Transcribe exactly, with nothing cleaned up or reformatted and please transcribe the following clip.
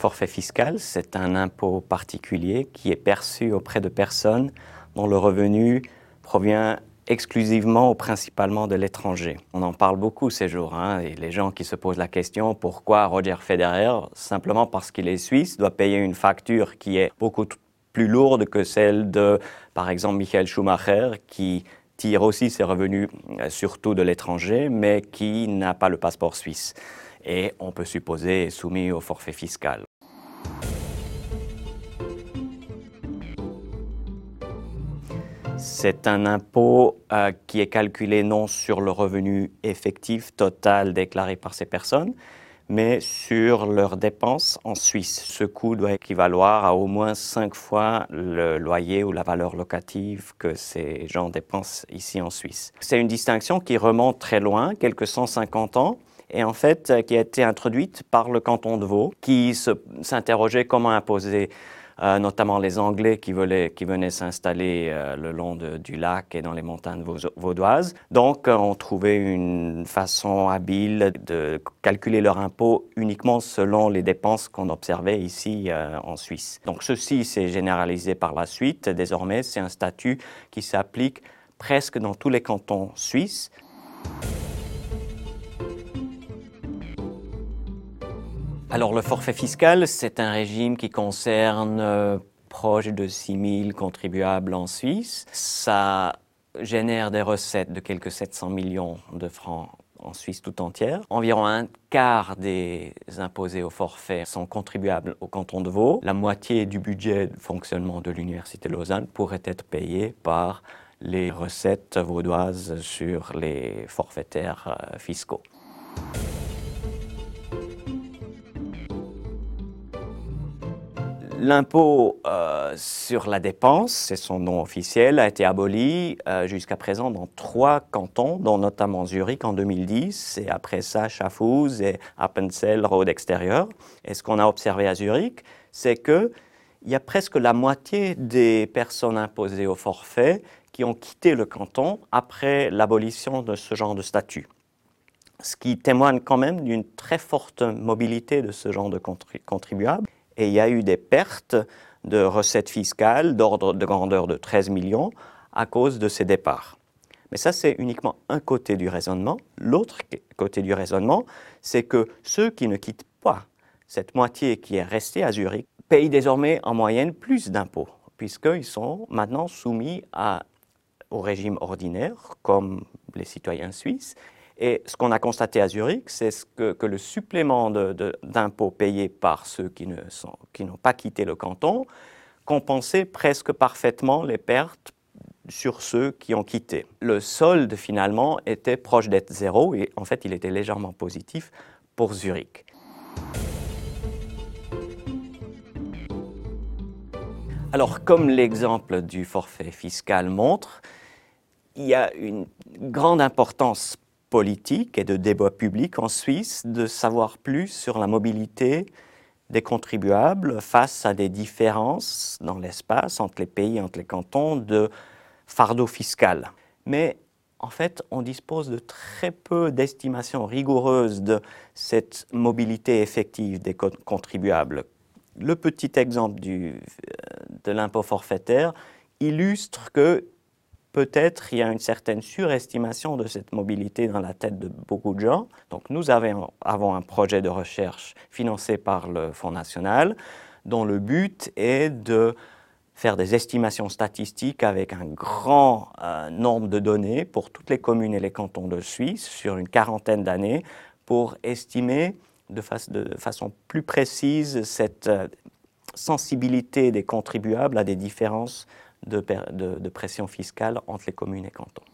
forfait fiscal, c'est un impôt particulier qui est perçu auprès de personnes dont le revenu provient exclusivement ou principalement de l'étranger. On en parle beaucoup ces jours, hein, et les gens qui se posent la question pourquoi Roger Federer, simplement parce qu'il est suisse, doit payer une facture qui est beaucoup plus lourde que celle de, par exemple, Michael Schumacher, qui tire aussi ses revenus surtout de l'étranger, mais qui n'a pas le passeport suisse. Et on peut supposer est soumis au forfait fiscal. C'est un impôt euh, qui est calculé non sur le revenu effectif total déclaré par ces personnes, mais sur leurs dépenses en Suisse. Ce coût doit équivaloir à au moins cinq fois le loyer ou la valeur locative que ces gens dépensent ici en Suisse. C'est une distinction qui remonte très loin, quelques cent cinquante ans, et en fait qui a été introduite par le canton de Vaud, qui se, s'interrogeait comment imposer Euh, notamment les Anglais qui, volaient, qui venaient s'installer euh, le long de, du lac et dans les montagnes vaudoises. Donc, euh, on trouvait une façon habile de calculer leur impôt uniquement selon les dépenses qu'on observait ici euh, en Suisse. Donc, ceci s'est généralisé par la suite. Désormais, c'est un statut qui s'applique presque dans tous les cantons suisses. Alors le forfait fiscal, c'est un régime qui concerne euh, proche de six mille contribuables en Suisse. Ça génère des recettes de quelques sept cents millions de francs en Suisse tout entière. Environ un quart des imposés au forfait sont contribuables au canton de Vaud. La moitié du budget de fonctionnement de l'Université de Lausanne pourrait être payée par les recettes vaudoises sur les forfaitaires euh, fiscaux. L'impôt euh, sur la dépense, c'est son nom officiel, a été aboli euh, jusqu'à présent dans trois cantons, dont notamment Zurich en deux mille dix, et après ça Schaffhouse et Appenzell, Rhodes-Extérieures. Et ce qu'on a observé à Zurich, c'est qu'il y a presque la moitié des personnes imposées au forfait qui ont quitté le canton après l'abolition de ce genre de statut. Ce qui témoigne quand même d'une très forte mobilité de ce genre de contribuables. Et il y a eu des pertes de recettes fiscales d'ordre de grandeur de treize millions à cause de ces départs. Mais ça, c'est uniquement un côté du raisonnement. L'autre côté du raisonnement, c'est que ceux qui ne quittent pas cette moitié qui est restée à Zurich payent désormais en moyenne plus d'impôts, puisqu'ils sont maintenant soumis à, au régime ordinaire, comme les citoyens suisses. Et ce qu'on a constaté à Zurich, c'est ce que, que le supplément de, de, d'impôts payé par ceux qui, ne sont, qui n'ont pas quitté le canton compensait presque parfaitement les pertes sur ceux qui ont quitté. Le solde, finalement, était proche d'être zéro et, en fait, il était légèrement positif pour Zurich. Alors, comme l'exemple du forfait fiscal montre, il y a une grande importance politique et de débat public en Suisse de savoir plus sur la mobilité des contribuables face à des différences dans l'espace, entre les pays, entre les cantons, de fardeau fiscal. Mais en fait, on dispose de très peu d'estimations rigoureuses de cette mobilité effective des contribuables. Le petit exemple du, de l'impôt forfaitaire illustre que peut-être il y a une certaine surestimation de cette mobilité dans la tête de beaucoup de gens. Donc nous avons, avons un projet de recherche financé par le Fonds national dont le but est de faire des estimations statistiques avec un grand euh, nombre de données pour toutes les communes et les cantons de Suisse sur une quarantaine d'années pour estimer de, fa- de façon plus précise cette euh, sensibilité des contribuables à des différences De, de, de pression fiscale entre les communes et cantons.